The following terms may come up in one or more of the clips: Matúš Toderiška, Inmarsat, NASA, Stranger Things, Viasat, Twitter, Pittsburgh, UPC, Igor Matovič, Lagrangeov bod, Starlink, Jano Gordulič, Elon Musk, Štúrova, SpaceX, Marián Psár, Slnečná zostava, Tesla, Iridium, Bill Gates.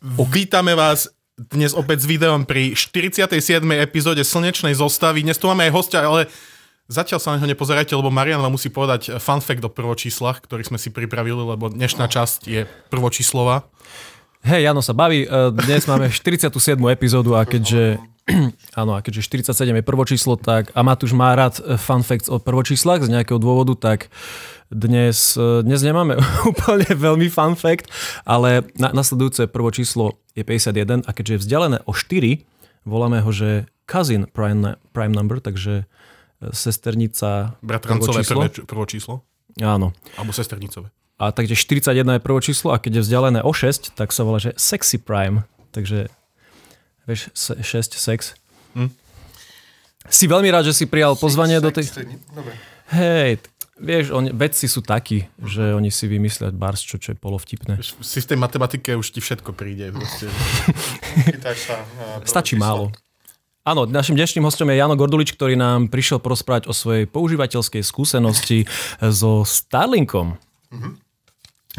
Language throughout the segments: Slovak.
Vítame vás dnes opäť s videom pri 47. epizóde Slnečnej zostavy. Dnes tu máme aj hostia, ale zatiaľ sa na ňo nepozerajte, lebo Marián vám musí povedať fun fact o prvočíslach, ktorý sme si pripravili, lebo dnešná časť je prvočíslová. Hej, Jano sa baví. Dnes máme 47. epizódu a keďže... Áno, a keďže 47 je prvočíslo, tak a Matúš má rád fun facts o prvočíslach z nejakého dôvodu, tak dnes nemáme úplne veľmi fun fact, ale nasledujúce prvočíslo je 51 a keďže je vzdialené o 4, voláme ho, že cousin prime number, takže sesternica prvočíslo. Bratrancové prvočíslo? Áno. Alebo sesternicové. A takže 41 je prvočíslo a keď je vzdialené o 6, tak sa volá, že sexy prime, takže... Vieš, 6, sex. Hm? Si veľmi rád, že si prijal pozvanie do tej... Dobre. Hej, vieš, vedci sú takí, že oni si vymyslia bars, čo je polovtipné. Si v tej matematike už ti všetko príde. Stačí málo. Áno, našim dnešným hostom je Jano Gordulič, ktorý nám prišiel porozprávať o svojej používateľskej skúsenosti so Starlinkom. Mhm.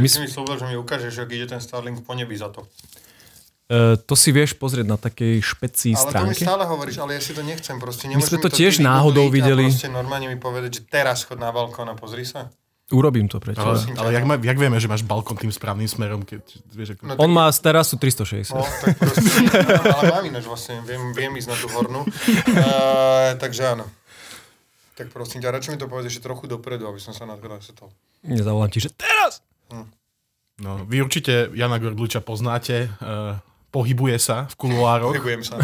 Myslím, že mi ukážeš, že ide ten Starlink po nebi za to. To si vieš pozrieť na takej špecii stránke. Ale to mi stále hovoríš, ale ja si to nechcem. Proste, my sme to tiež náhodou videli. Proste normálne mi povedať, že teraz chod na balkón a pozri sa. Urobím to pre teba. Ale jak vieme, že máš balkón tým správnym smerom? Keď, vieš, ako... On má z terasu 360. No, tak proste, ale mám ináč vlastne. Viem ísť na tú hornú. Takže áno. Tak prosím ťa, radšej mi to povedať ešte trochu dopredu, aby som sa nadhľadal. Nezavolám ti, že teraz! No, vy určite Jana Gorduliča poznáte. Pohybuje sa v kuluároch. Pohybujem sa.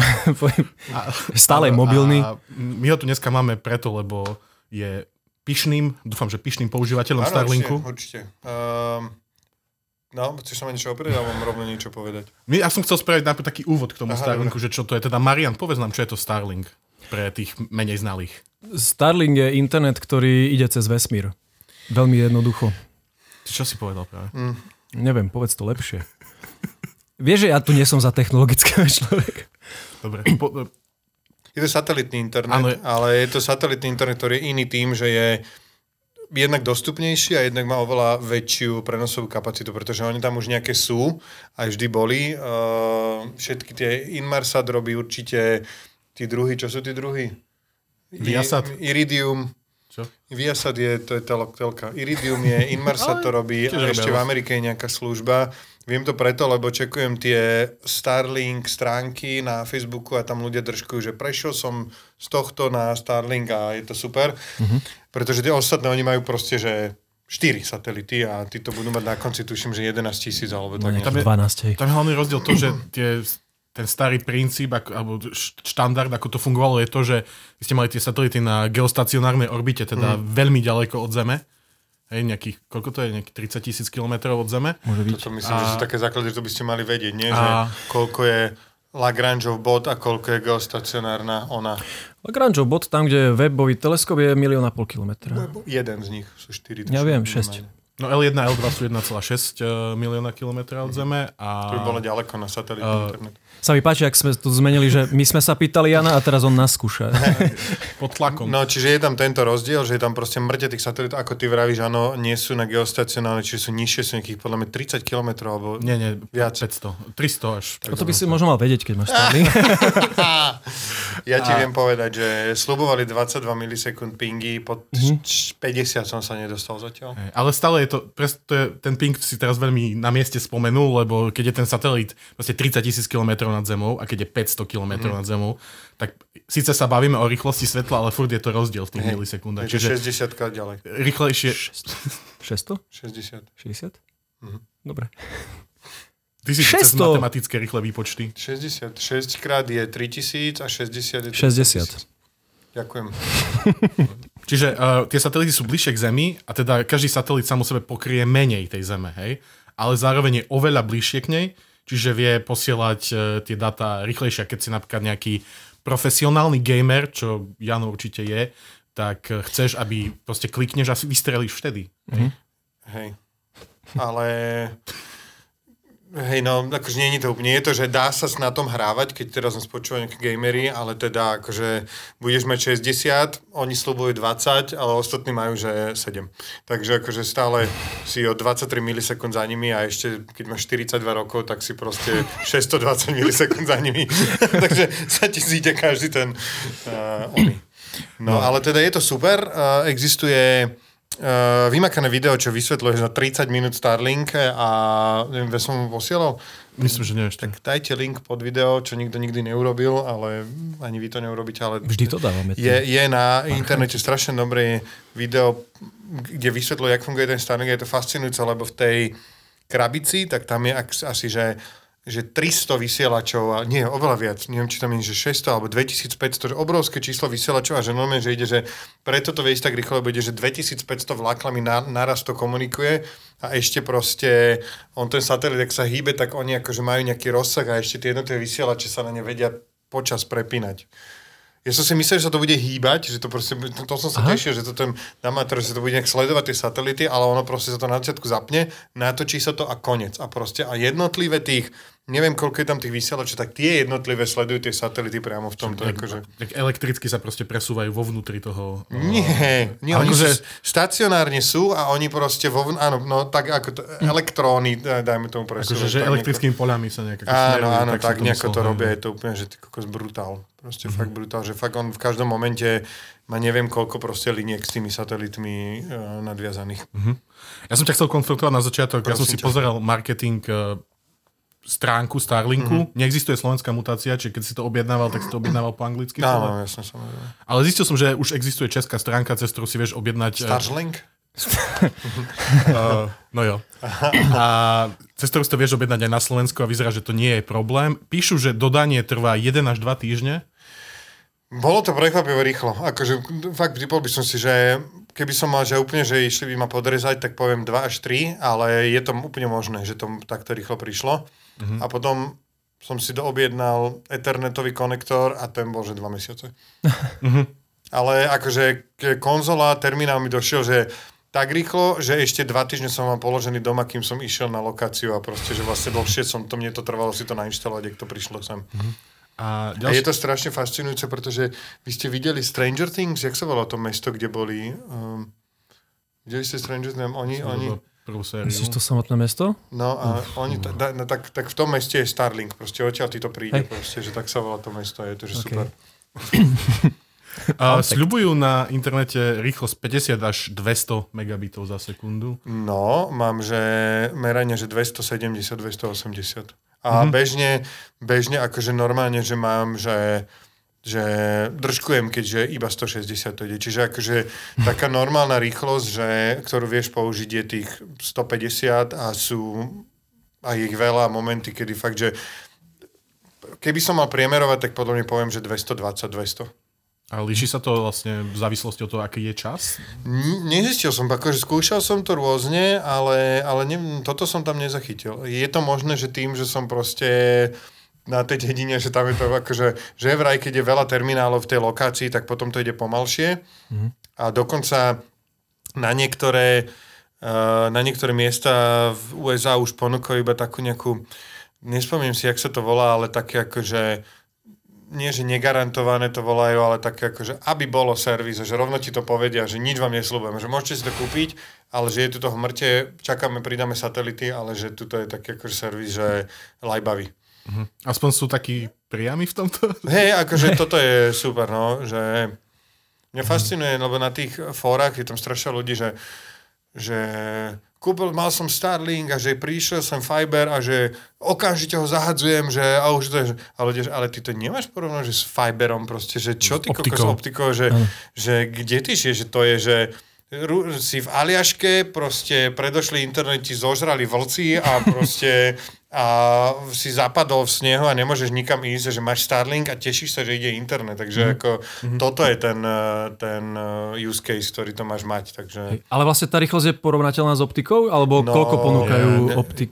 Stále mobilný. A my ho tu dneska máme preto, lebo je pyšným, dúfam, že pyšným používateľom Starlinku. Určite. No, chceš sa ma niečo oprieť, alebo rovno niečo povedať? Ja som chcel spraviť napríklad taký úvod k tomu Starlinku, že čo to je. Teda Marian, povedz nám, čo je to Starlink pre tých menej znalých. Starlink je internet, ktorý ide cez vesmír. Veľmi jednoducho. Ty čo si povedal práve? Neviem, povedz to lepšie. Vieš, že ja tu nie som za technologického človeka. Dobre. Je to satelitný internet, ale je to satelitný internet, ktorý je iný tým, že je jednak dostupnejší a jednak má oveľa väčšiu prenosovú kapacitu, pretože oni tam už nejaké sú, aj vždy boli. Všetky tie Inmarsat robí určite tí druhy. Čo sú tí druhy? Viasat. Iridium. Čo? Viasat je, to je telka. Iridium je, Inmarsat to robí a ešte v Amerike je nejaká služba. Viem to preto, lebo čekujem tie Starlink stránky na Facebooku a tam ľudia držkujú, že prešiel som z tohto na Starlink a je to super. Mm-hmm. Pretože tie ostatné, oni majú proste, že 4 satelity a tí to budú mať na konci, tuším, že 11 000 alebo tak. No, tam je hlavný rozdiel to, že ten starý princíp alebo štandard, ako to fungovalo, je to, že vy ste mali tie satelity na geostacionárnej orbite, teda veľmi ďaleko od Zeme. Hej, nejakých, koľko to je? Nejakých 30 000 kilometrov od Zeme? Môže byť. Toto myslím, že sú také základy, že to by ste mali vedieť, nie? Že koľko je Lagrangeov bod a koľko je geostacionárna ona? Lagrangeov bod, tam, kde je webový teleskop, je 1,5 kilometra. Jeden z nich sú 4. Ja viem, 6. No L1 a L2 sú 1,6 milióna kilometra od Zeme. A... To by bolo ďaleko na satelitný internet. Sa mi páči, ak sme to zmenili, že my sme sa pýtali Jana a teraz on nás skúša. Pod tlakom. No, čiže je tam tento rozdiel, že je tam proste mŕte tých satelitov, ako ty vravíš, áno, nie sú na geostacionálne, čiže sú nižšie, sú nejakých podľa mňa 30 kilometrov, alebo nie, viac. 500, 300 až. To by si možno mal vedieť, keď máš Starlink. Ja ti viem povedať, že slubovali 22 milisekúnd pingy, pod 50 som sa nedostal zatiaľ. Ale stále to je, ten ping si teraz veľmi na mieste spomenul, lebo keď je ten satelit proste 30 000 kilometrov nad Zemou a keď je 500 kilometrov nad Zemou, tak síce sa bavíme o rýchlosti svetla, ale furt je to rozdiel v tých milisekundách. Čiže 60-krát ďalej. Rýchlejšie... 600? 60. 60? Mhm. Dobre. Ty si cez matematické rýchle výpočty. 66 krát je 3000 a 60 je 60. Ďakujem. Čiže tie satelity sú bližšie k Zemi a teda každý satelit sám o sebe pokrie menej tej Zeme, hej? Ale zároveň je oveľa bližšie k nej, čiže vie posielať tie dáta rýchlejšie. Keď si napríklad nejaký profesionálny gamer, čo Jano určite je, tak chceš, aby proste klikneš a vystrelíš vtedy. Hej. Ale... Hej, no, akože nie je to, že dá sa na tom hrávať, keď teraz som spočúval nejaké gamery, ale teda akože budeš mať 60, oni sľubujú 20, ale ostatní majú, že 7. Takže akože stále si o 23 milisekúnd za nimi a ešte, keď máš 42 rokov, tak si proste 620 milisekúnd za nimi. Takže sa ti zíde každý ten oný. No, ale teda je to super, existuje... vymakané video, čo vysvetľuje, že na 30 minút Starlink a neviem, ve som mu posielal. Myslím, že nie ešte. Tak dajte link pod video, čo nikto nikdy neurobil, ale ani vy to neurobíte, ale... Vždy to dávame. Je na internete strašne dobré video, kde vysvetľuje, jak funguje ten Starlink. Je to fascinujúce, lebo v tej krabici, tak tam je asi, že 300 vysielačov, a nie, oveľa viac, neviem, či tam je, že 600 alebo 2500, že obrovské číslo vysielačov a že normálne, že ide, že preto to vie ísť tak rýchlo, lebo ide, že 2500 vláknami naraz to komunikuje a ešte proste, on ten satelit, ak sa hýbe, tak oni akože majú nejaký rozsah a ešte tie jednotlivé vysielače sa na ne vedia počas prepínať. Ja som si myslel, že sa to bude hýbať, že to proste, to som sa tešil, že to ten amatér, že to bude nejak sledovať tie satelity, ale ono proste sa to na začiatku zapne, natočí sa to a konec. A proste a jednotlivé tých, neviem koľko je tam tých vysielačov, tak tie jednotlivé sledujú tie satelity priamo v tomto. Akože... Tak elektricky sa proste presúvajú vo vnútri toho... Nie oni akože... stacionárne sú a oni proste vo vnútri, áno, no tak ako to, elektróny, dajme tomu presúvajú. Akože, že elektrickými polami sa nejak... Áno, tak nejako to robia, je to úplne, že ty kokos brutál. Proste fakt brutál, že fakt on v každom momente má neviem koľko proste liniek s tými satelitmi nadviazaných. Ja som ťa chcel konfrontovať na začiatok. Prosím, ja som si pozeral marketing stránku Starlinku. Neexistuje slovenská mutácia, čiže keď si to objednával, tak si to objednával po anglicky. No, jasne, samozrejme. Ale zistil som, že už existuje česká stránka, cez ktorú si vieš objednať... Starlink? No jo. A cez ktorú si to vieš objednať aj na Slovensku a vyzerá, že to nie je problém. Píšu, že dodanie trvá 1 až 2 týždne. Bolo to prekvapivo rýchlo. Akože fakt pripol by som si, že keby som mal, že úplne, že išli by ma podrezať, tak poviem 2 až 3, ale je to úplne možné, že to takto rýchlo prišlo. A potom som si doobjednal Ethernetový konektor a ten bol, že 2 mesiace. Ale akože konzola, terminál mi došiel, že tak rýchlo, že ešte 2 týždne som mám položený doma, kým som išiel na lokáciu a proste, že vlastne dlhšie som to, mne to trvalo si to nainštalovať, ak to prišlo sem. A je to strašne fascinujúce, pretože vy ste videli Stranger Things, jak sa volá to mesto, kde boli... videli ste Stranger Things? Oni... Myslíš to samotné mesto? No a oni... Tak v tom meste je Starlink, proste odtiaľ ti to príde, proste, že tak sa volá to mesto, je to, že super. Sľubujú na internete rýchlosť 50 až 200 megabitov za sekundu. No, mám, že meranie, že 270, 280. A bežne, akože normálne, že mám, že držkujem, keďže iba 160 to ide. Čiže akože taká normálna rýchlosť, že, ktorú vieš použiť, je tých 150 a sú aj ich veľa momenty, kedy fakt, že keby som mal priemerovať, tak podľa mňa poviem, že 220, 200. A líši sa to vlastne v závislosti od toho, aký je čas? Nezistil som, akože skúšal som to rôzne, ale toto som tam nezachytil. Je to možné, že tým, že som proste na tej dedine, že tam je to akože, že vraj, keď je veľa terminálov v tej lokácii, tak potom to ide pomalšie. A dokonca na niektoré miesta v USA už ponúkajú iba takú nejakú, nespomínam si, jak sa to volá, ale také akože... nie, že negarantované to volajú, ale také ako, že aby bolo servis, že rovno ti to povedia, že nič vám nesľúbujem, že môžete si to kúpiť, ale že je tu to hmrte, čakáme, pridáme satelity, ale že tuto je taký akože servis, že lajbavý. Aspoň sú takí priami v tomto? Hej, akože toto je super, no, že mňa fascinuje, lebo na tých fórach je tam strašia ľudí, že kúpil, mal som Starlink a že prišiel som Fiber a že okamžite ho zahadzujem, že a už to je, ale ty to nemáš porovnať, že s Fiberom proste, že čo ty kokos optikou, že kde ty žiješ, že to je, že si v Aliaške, proste predošli interneti, zožrali vlci a proste a si zapadol v snehu a nemôžeš nikam ísť, že máš Starlink a tešíš sa, že ide internet. Takže ako toto je ten use case, ktorý to máš mať. Takže... Ale vlastne tá rýchlosť je porovnateľná s optikou? Alebo koľko ponúkajú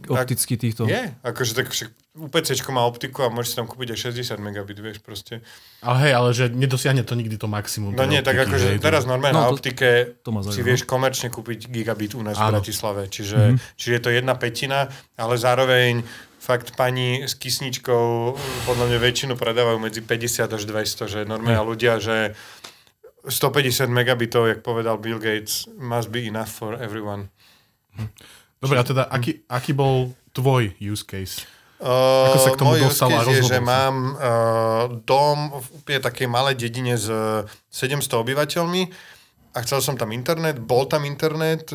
opticky týchto? Je, akože tak UPCčko má optiku a môžeš si tam kúpiť aj 60 megabit, vieš proste. Ale hej, ale že nedosiahne to nikdy to maximum. No nie, optiky, tak akože teraz normálne na optike to si vieš komerčne kúpiť gigabit u nás v Bratislave. Čiže je to jedna pätina, ale zároveň fakt pani s kysničkou podľa mňa väčšinu predávajú medzi 50 až 200, že normálne ľudia, že 150 megabitov, jak povedal Bill Gates, must be enough for everyone. Dobre, a teda aký bol tvoj use case? Ako sa k tomu dostala? Môj use case je, že mám dom v takej malej dedine s 700 obyvateľmi a chcel som tam internet, bol tam internet,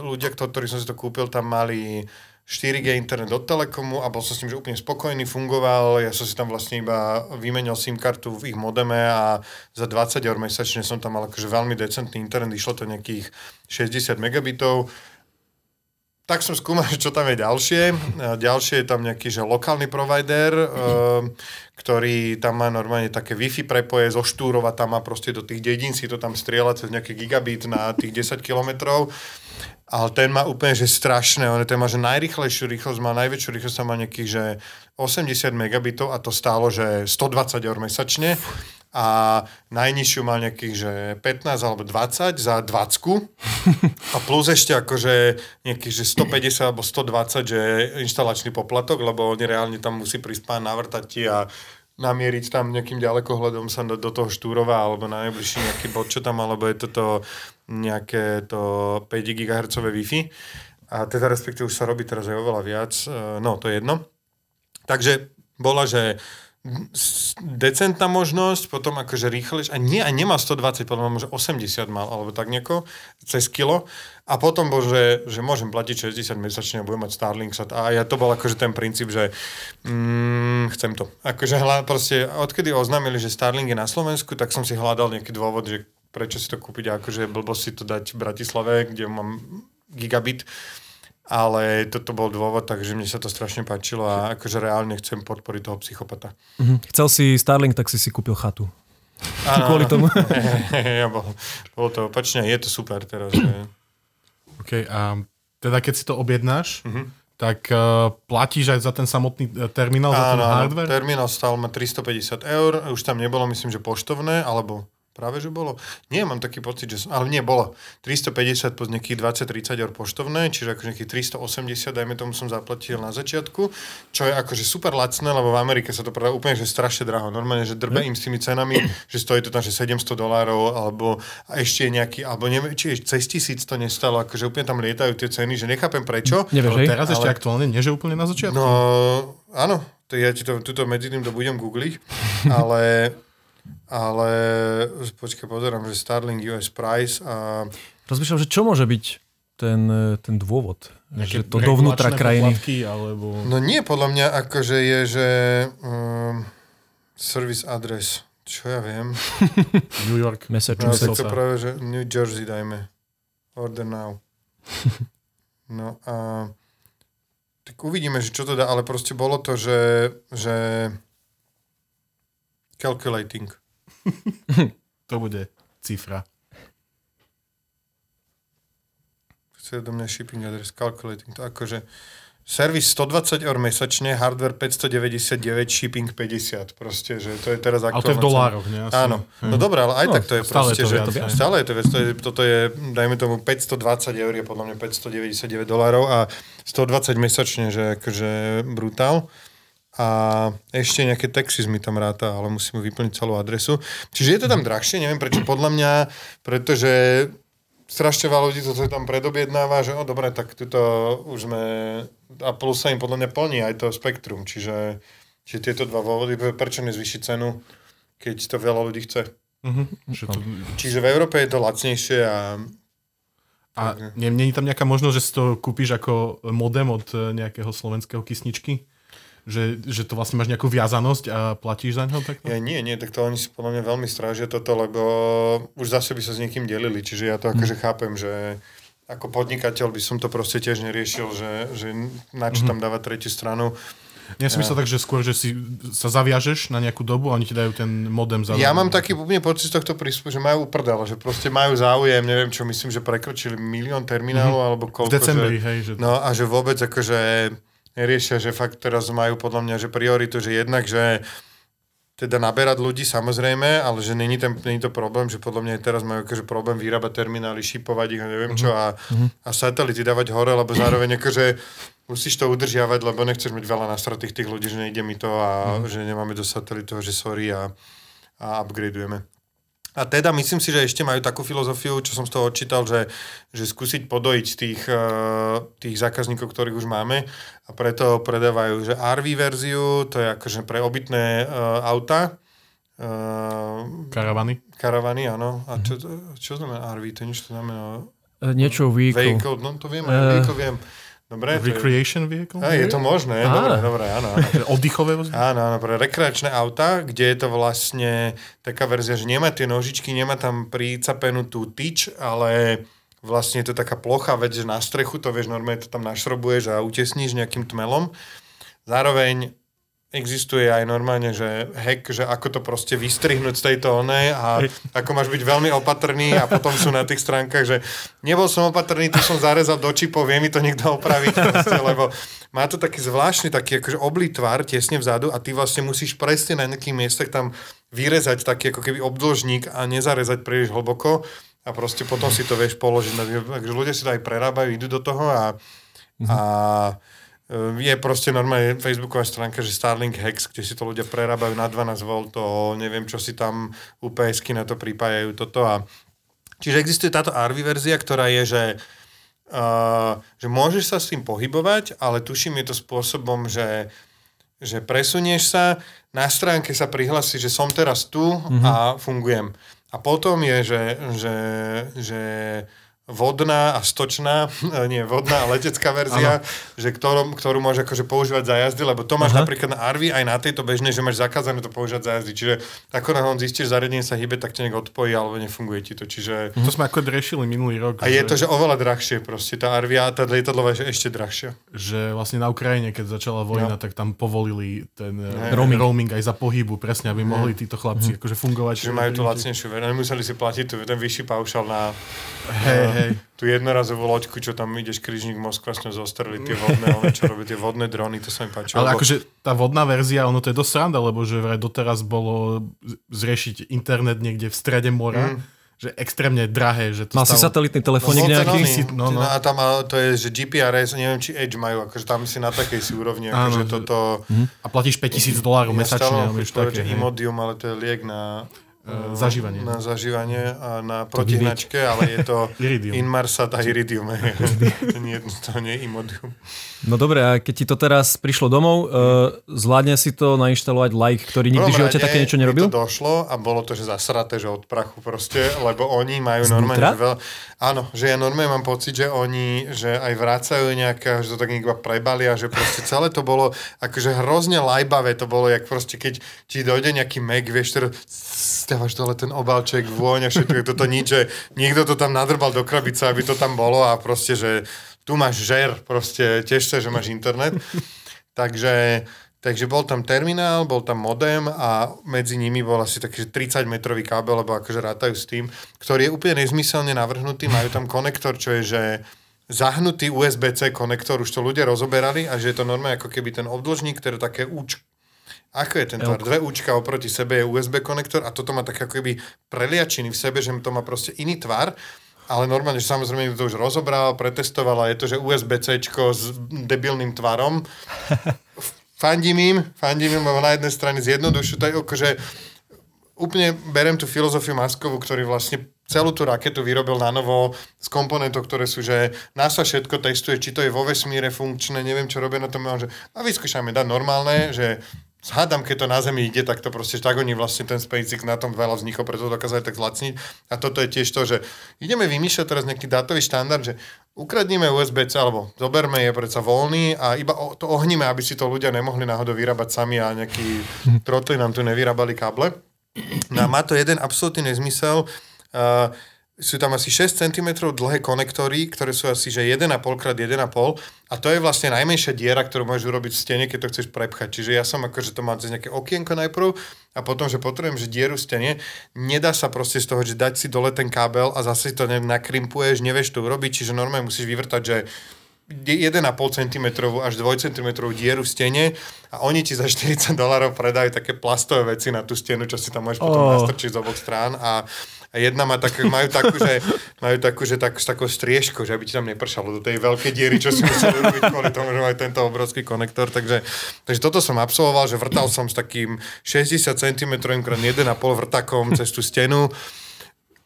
ľudia, ktorí som si to kúpil, tam mali 4G internet od Telekomu a bol som s tým, že úplne spokojný, fungoval, ja som si tam vlastne iba vymenil SIM kartu v ich modeme a za 20 eur mesačne som tam mal akože veľmi decentný internet, išlo to nejakých 60 megabitov. Tak som skúmal, čo tam je ďalšie. Ďalšie je tam nejaký že lokálny provider, ktorý tam má normálne také Wi-Fi prepoje zo Štúrova, tam má proste do tých dedín, si to tam strieľa cez nejaký gigabit na tých 10 kilometrov. Ale ten má úplne že strašné, ten má že najrychlejšiu rýchlosť, má najväčšiu rýchlosť, tam má nejakých že 80 megabitov a to stálo že 120 eur mesačne. A najnižšiu mal nejakých, že 15 alebo 20 za 20 a plus ešte akože nejakých, že 150 alebo 120, že inštalačný poplatok, lebo oni reálne tam musí prísť pán navrtať ti a namieriť tam nejakým ďalekohľadom sa do toho Štúrova alebo na najbližší nejaký bod, čo tam, alebo je toto nejaké to 5 GHz Wi-Fi a teda respektíve už sa robí teraz aj oveľa viac, no to je jedno. Takže bola, že decentná možnosť, potom akože rýchlejšie, a nemal 120, podľa mňa, že 80 mal, alebo tak nejako, cez kilo, a potom bol, že môžem platiť 60 mesačne a budem mať Starlink, a ja to bol akože ten princíp, že chcem to. Akože proste, odkedy oznámili, že Starlink je na Slovensku, tak som si hľadal nejaký dôvod, že prečo si to kúpiť, a akože blbosť si to dať v Bratislave, kde mám gigabit, ale toto bol dôvod, takže mne sa to strašne páčilo a akože reálne chcem podporiť toho psychopata. Chcel si Starlink, tak si si kúpil chatu. Áno. Kvôli tomu. Ja bol to opačne, je to super teraz. OK, a teda keď si to objednáš, tak platíš aj za ten samotný terminál, za ten hardware? Áno, terminál stál ma 350 eur, už tam nebolo, myslím, že poštovné, alebo... Práve, že bolo. Nie, mám taký pocit, že som... Ale nie, bolo. 350 plus nejakých 20-30 eur poštovné, čiže akože nejakých 380, dajme tomu, som zaplatil na začiatku, čo je akože super lacné, lebo v Amerike sa to predá úplne, že strašne draho. Normálne, že drbe im s tými cenami, že stojí to tam, že $700, alebo ešte nejaký, alebo neviem, či cez 1000 to nestalo, akože úplne tam lietajú tie ceny, že nechápem prečo. Nevežej, ale teraz ešte aktuálne, nie že úplne na začiatku. No, áno, to ja ti to medzi tým to budem googliť, ale počkaj, pozerám, že Starlink US price a... Rozmýšľam, že čo môže byť ten dôvod? Že to dovnútra krajiny? Alebo... No nie, podľa mňa akože je, že service address, čo ja viem. New York, Massachusetts. No, práve, že New Jersey dajme. Order now. No a tak uvidíme, že čo to dá, ale proste bolo to, že calculating. To bude cifra. Chce do mňa shipping address, calculating. To akože servis 120 eur mesačne, hardware 599, shipping 50. Proste, že to je teraz aktuálne. Ale to je v dolároch, nie? Áno. No dobré, ale aj tak to je proste, že stále je to vec. Toto je, dajme tomu, 520 eur je podľa mňa $599 a 120 mesačne, že akože brutál. A ešte nejaké taxis mi tam ráta, ale musím vyplniť celú adresu. Čiže je to tam drahšie, neviem prečo, podľa mňa, pretože strašne veľa ľudí to tam predobjednáva, že dobre, tak tuto už sme... A plus sa im podľa mňa plní aj to spektrum, čiže tieto dva dôvody, prečo nezvyšiť cenu, keď to veľa ľudí chce. Čiže v Európe je to lacnejšie a nie je tam nejaká možnosť, že si to kúpiš ako modem od nejakého slovenského kysničky? Že to vlastne máš nejakú viazanosť a platíš za ňo takto? Ja, nie, tak to oni si podľa mňa veľmi strážia toto, lebo už zase by sa s niekým delili, čiže ja to akože chápem, že ako podnikateľ by som to proste tiež neriešil, že načo tam dávať tretiu stranu. Ja som myslel tak, že skôr, že si sa zaviažeš na nejakú dobu a oni ti dajú ten modem za... Ja mám taký úplne pocit z tohto prístupu, že majú uprdala, že proste majú záujem, neviem čo, myslím, že prekročili 1 000 000 terminálov alebo koľko. V decembri, hej. Že... No a že vôbec akože... neriešia, že fakt teraz majú podľa mňa, že prioritu, že jednak, že teda naberať ľudí, samozrejme, ale že není to problém, že podľa mňa teraz majú akože problém vyrábať terminály, šipovať ich, neviem čo, a satelity dávať hore, lebo zároveň akože musíš to udržiavať, lebo nechceš mať veľa nastratých tých ľudí, že nejde mi to a že nemáme do satelitov, že sorry a upgradeujeme. A teda myslím si, že ešte majú takú filozofiu, čo som z toho odčítal, že skúsiť podojiť tých zákazníkov, ktorých už máme, a preto predávajú, že RV verziu, to je akože pre obytné auta. Karavany. Karavany, áno. A čo znamená RV? To je niečo, znamená... Niečo vehicle. Vehicle, no to viem, vehicle viem. Dobre, recreation vehicle? Je to možné, dobre, áno. Oddychové vozidlo? Áno, pre rekreačné autá, kde je to vlastne taká verzia, že nemá tie nožičky, nemá tam pricapenú tú tyč, ale vlastne je to taká plochá vec, že na strechu to vieš, normálne to tam našrobuješ a utesníš nejakým tmelom. Zároveň existuje aj normálne, že hack, že ako to proste vystrihnúť z tejto onej a ako máš byť veľmi opatrný, a potom sú na tých stránkach, že nebol som opatrný, tu som zarezal do čipov, vie mi to niekto opraviť proste, lebo má to taký zvláštny taký akože oblý tvar tesne vzadu a ty vlastne musíš presne na nejakých miestach tam vyrezať taký ako keby obdĺžnik a nezarezať príliš hlboko a proste potom si to vieš položiť. Takže ľudia si to aj prerábajú, idú do toho a je proste normálne facebooková stránka, že Starlink Hacks, kde si to ľudia prerábajú na 12V, neviem, čo si tam UPC-ky na to pripájajú, toto. A... Čiže existuje táto RV verzia, ktorá je, že môžeš sa s tým pohybovať, ale tuším, je to spôsobom, že presunieš sa, na stránke sa prihlási, že som teraz tu a fungujem. A potom je, že vodná a stočná, nie vodná, letecká verzia, že ktorú môžeš akože používať za jazdy, lebo to máš napríklad na RV aj na tejto bežnej, že máš zakázané to používať za jazdy. Čiže ako náhle zistíš, zariadenie sa hýbe, tak ťa niekto odpojí, alebo nefunguje ti to. Čiže... To sme ako riešili minulý rok. A je to, že oveľa drahšie proste. Tá RV a tá lietadlová je ešte drahšia. Že vlastne na Ukrajine, keď začala vojna, tak tam povolili ten roaming aj za pohybu, presne, aby mohli títo chlapci akože fungovať. Že majú tu lacnejšiu verziu, nemuseli si platiť ten vyšší paušál na tú jednorazovú loďku, čo tam ideš, križník Moskva, s ňou zostreli tie vodné, čo robí tie vodné drony, to sa mi páčilo. Ale akože tá vodná verzia, ono to je dosť sranda, lebo že vraj doteraz bolo zriešiť internet niekde v strede mora, že extrémne drahé. Že to mal si satelitný telefónik nejaký? No. A tam to je, že GPRS, neviem, či Edge majú, akože tam si na takej si úrovni, akože toto... A platíš $5000 mesačne. Ja stále že Imodium, ale to je liek na... zažívanie. Na zažívanie a na protihnačke, ale je to Inmarsat a Iridium. To nie je Imodium. No dobre, a keď ti to teraz prišlo domov, zvládne si to nainštalovať like, ktorý nikdy v živote také niečo nerobil? To došlo a bolo to, že zasraté, že od prachu proste, lebo oni majú normálne... Áno, že ja normálne mám pocit, že oni že aj vracajú nejaká, že to tak iba prebalia, že proste celé to bolo akože hrozne lajbavé to bolo, jak proste keď ti dojde nejaký Mac, vieš, dávaš dole ten obalček, vôň a všetko, toto nič, že niekto to tam nadrbal do krabice, aby to tam bolo a proste, že tu máš žer, proste tiež sa, že máš internet. Takže bol tam terminál, bol tam modem a medzi nimi bol asi taký 30-metrový kábel, lebo akože rátajú s tým, ktorý je úplne nezmyselne navrhnutý, majú tam konektor, čo je, že zahnutý USB-C konektor, už to ľudia rozoberali a že je to normálne ako keby ten obdĺžnik, ktoré také účko. Ako je ten tvar? Dve účka oproti sebe je USB konektor a toto má tak ako keby preliačiny v sebe, že to má proste iný tvar, ale normálne, že samozrejme to už rozobral, pretestoval a je to, že USB-Cčko s debilným tvarom. Fandím im, lebo na jednej strane zjednodušujú, to je akože úplne berem tú filozofiu Muskovu, ktorý vlastne celú tú raketu vyrobil na novo z komponentov, ktoré sú, že NASA všetko testuje, či to je vo vesmíre funkčné, neviem čo robia na tom, že a vyskúšame dať normálne, že zhádam, keď to na Zemi ide, tak to proste, tak oni vlastne ten SpaceX na tom veľa vznikol, preto dokázali tak zlacniť. A toto je tiež to, že ideme vymýšľať teraz nejaký dátový štandard, že ukradníme USB-C, alebo zoberme je predsa voľný a iba to ohníme, aby si to ľudia nemohli náhodou vyrábať sami a nejakí trotli nám tu nevyrábali káble. No a má to jeden absolútny nezmysel. Sú tam asi 6 cm dlhé konektory, ktoré sú asi že 1,5x1,5 a to je vlastne najmenšia diera, ktorú môžeš urobiť v stene, keď to chceš prepchať. Čiže ja som akože to mám cez nejaké okienko najprv a potom, že potrebujem, že dieru v stene, nedá sa proste z toho, že dať si dole ten kábel a zase si to nakrimpuješ, nevieš to urobiť, čiže normálne musíš vyvrtať, že 1,5 cm až 2 cm dieru v stene a oni ti za $40 predajú také plastové veci na tú stenu, čo si tam môžeš potom nastrčiť z oboch strán a jedna má tak, majú takú s takou striežkou, že aby ti tam nepršalo do tej veľkej diery, čo si museli robiť kvôli tomu, že majú tento obrovský konektor. Takže toto som absolvoval, že vrtal som s takým 60 cm krát 1,5 vrtakom cez tú stenu.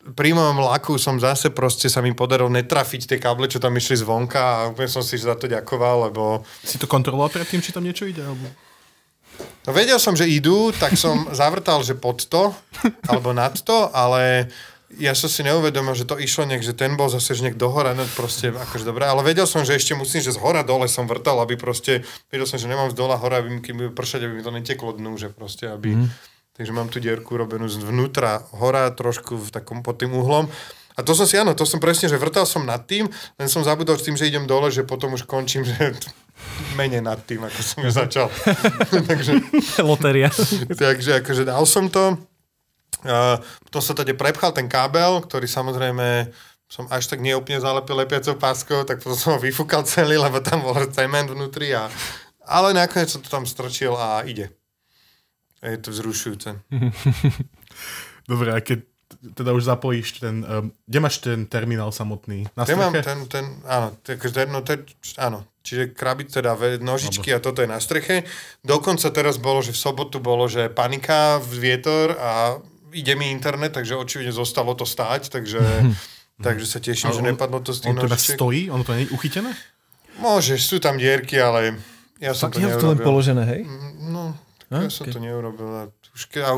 Pri mojom laku som zase proste sa mi podarilo netrafiť tie káble, čo tam išli zvonka a úplne som si za to ďakoval, lebo... Si to kontroloval predtým, či tam niečo ide? Alebo... No vedel som, že idú, tak som zavrtal, že pod to, alebo nad to, ale ja som si neuvedomil, že to išlo nejak, že ten bol zase nejak dohora, no proste akože dobré, ale vedel som, že ešte musím, že z hora dole som vrtal, aby proste, vedel som, že nemám z dola hora, aby mi pršať, aby mi to neteklo dnu, že proste, aby... Takže mám tu dierku robenú zvnútra hora, trošku v takom pod tým uhlom. A to som si, áno, to som presne, že vrtal som nad tým, len som zabudol s tým, že idem dole, že potom už končím, že menej nad tým, ako som ju začal. Takže... Lotéria. Takže akože dal som to. Potom sa tady prepchal ten kábel, ktorý samozrejme... som až tak neúplne zalepil lepiacou páskou, tak potom som ho vyfúkal celý, lebo tam bol cement vnútri. Ale nakoniec som to tam strčil a ide. A je to vzrušujúce. Dobre, a keď teda už zapojíš ten... kde máš ten terminál samotný? Na streche? Mám áno. Čiže krabice, teda nožičky a toto je na streche. Dokonca teraz bolo, že v sobotu bolo, že panika, vietor a ide mi internet, takže očividne zostalo to stáť, takže sa teším, že nepadlo to z tých nožičiek. On teda stojí? Ono to nie je uchytené? Môžeš, sú tam dierky, ale ja som to neurobil. Tak je to len položené, hej? No... Ja som to neurobil.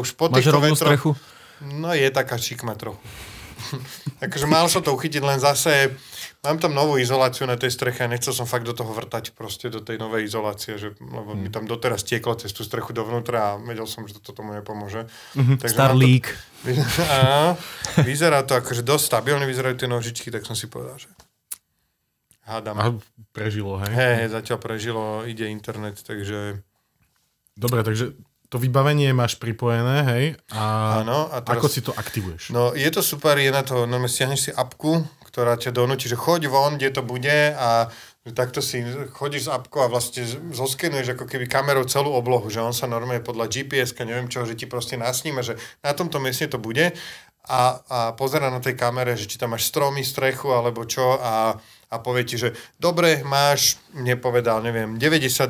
Už po máš rovnú strechu? No je taká šikma trochu. Takže mal som to uchytiť, len zase mám tam novú izoláciu na tej streche a nechcel som fakt do toho vrtať proste do tej novej izolácie, že, lebo mi tam doteraz tieklo cez tú strechu dovnútra a vedel som, že to tomu nepomôže. Starlink. Vyzerá to akože dosť stabilne, vyzerajú tie nožičky, tak som si povedal, že hádam. A prežilo, hej? Hej, zatiaľ prežilo, ide internet, takže... Dobre, takže to vybavenie máš pripojené, hej? Áno. A teraz, ako si to aktivuješ? No, je to super, je na to, no, stiahneš si apku, ktorá ťa donúti, že choď von, kde to bude a takto si chodíš s apkou a vlastne zoskenuješ ako keby kamerou celú oblohu, že on sa normálne podľa GPS-ka, neviem čo, že ti proste nasníme, že na tomto mieste to bude a pozerá na tej kamere, že či tam máš stromy, strechu alebo čo a povie ti, že dobre, máš, nepovedal, neviem, 92%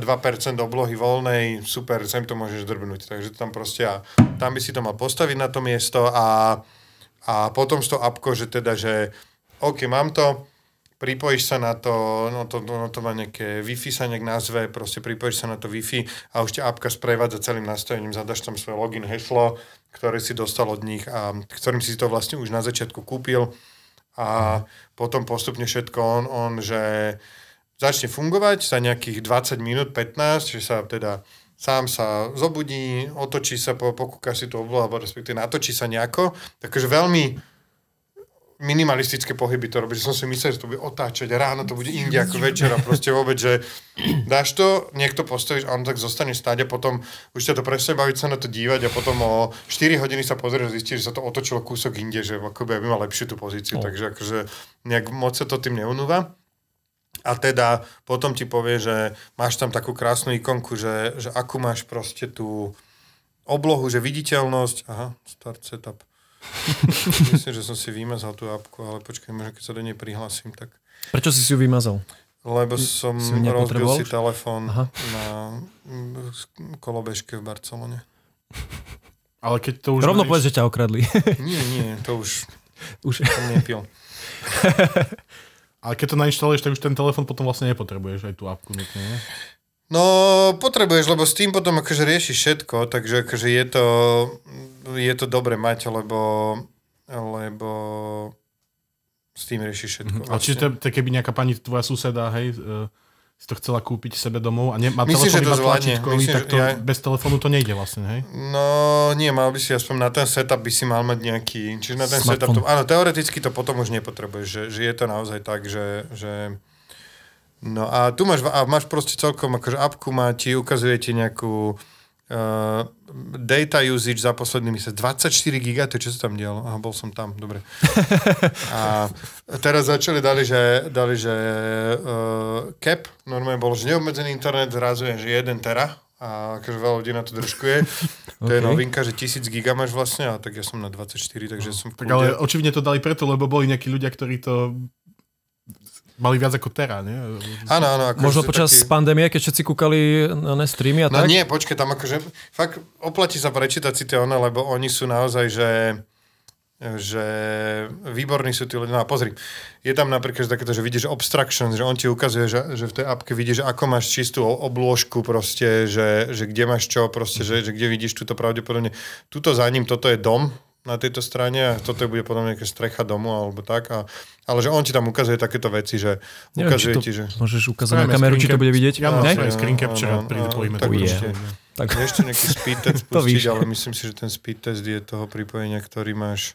oblohy voľnej, super, sem to môžeš drbnúť. Takže tam proste, tam by si to mal postaviť na to miesto a potom z toho appko, že teda, že OK, mám to, pripojíš sa na to, no to má nejaké Wi-Fi sa nejak nazve, proste pripojíš sa na to Wi-Fi a už ťa appka sprevádza celým nastavením, zadaš tam svoje login, heslo, ktoré si dostal od nich a ktorým si to vlastne už na začiatku kúpil. A potom postupne všetko on, že začne fungovať za nejakých 20 minút, 15, že sa teda sám sa zobudí, otočí sa, pokúka si tú oblohu, alebo respektíve natočí sa nejako. Takže veľmi minimalistické pohyby to robí, že som si myslel, že to bude otáčať, ráno to bude inde ako večera, proste vôbec, že dáš to, niekto postavíš a on tak zostane stáť a potom už ťa to presne baviť sa na to dívať a potom o 4 hodiny sa pozrieš a zistíš, že sa to otočilo kúsok inde, že akoby aby mal lepšiu tú pozíciu, takže akože nejak moc sa to tým neunúva. A teda potom ti povie, že máš tam takú krásnu ikonku, že akú máš proste tú oblohu, že viditeľnosť, start setup. Myslím, že som si vymazal tú appku, ale počkaj, možno keď sa do nej prihlasím, tak... Prečo si ju vymazal? Lebo som rozbil si telefón na kolobežke v Barcelone. Ale keď to už... Rovno nevíš... povedz, že ťa okradli. Nie, to už... som nepil. Ale keď to nainštaluješ, tak už ten telefón potom vlastne nepotrebuješ aj tú appku, nie? No, potrebuješ, lebo s tým potom akože riešiš všetko, takže akože je to dobre mať, lebo s tým riešiš všetko. A čiže keby nejaká pani tvoja suseda, hej, si to chcela kúpiť sebe domov a má telefón iba tlačítkový, tak to bez telefónu to nejde vlastne, hej? No, nie, mal by si aspoň na ten setup by si mal mať nejaký, čiže na ten smartphone. Setup, áno, teoreticky to potom už nepotrebuješ, že je to naozaj tak, že no a tu máš proste celkom, akože appku má, ti ukazuje ti nejakú Data usage za posledný mesiac 24 giga, to čo sa tam dialo? Aha, bol som tam, dobre. A teraz začali, dali, že cap, normálne bol, že neobmedzený internet, zrazu je, že 1 tera a akože veľa ľudí na to držkuje. To je novinka, že 1000 giga máš vlastne, a tak ja som na 24, takže som v kľude. Ale očividne to dali preto, lebo boli nejakí ľudia, ktorí to mali viac ako teraz, nie? Áno. Ako možno počas pandémie, keď všetci kúkali na streamy a tak? No nie, počkaj, tam akože fakt oplatí sa prečítať si to ono, lebo oni sú naozaj, že výborní sú tí ľudia. No pozri, je tam napríklad takéto, že vidíš obstruction, že on ti ukazuje, že v tej appke vidíš, ako máš čistú oblôžku proste, že kde máš čo proste, že kde vidíš túto pravdepodobne. Tuto za ním, toto je dom, na tejto strane, toto bude podobne nejaká strecha domu alebo tak, ale že on ti tam ukazuje takéto veci, že ukazuje ti, že... Môžeš ukázať na kameru, či to bude vidieť? Ja mám screen capture a príde tvojime. Tak určite. Ešte nejaký speed test pustiť, ale myslím si, že ten speed test je toho pripojenia, ktorý máš...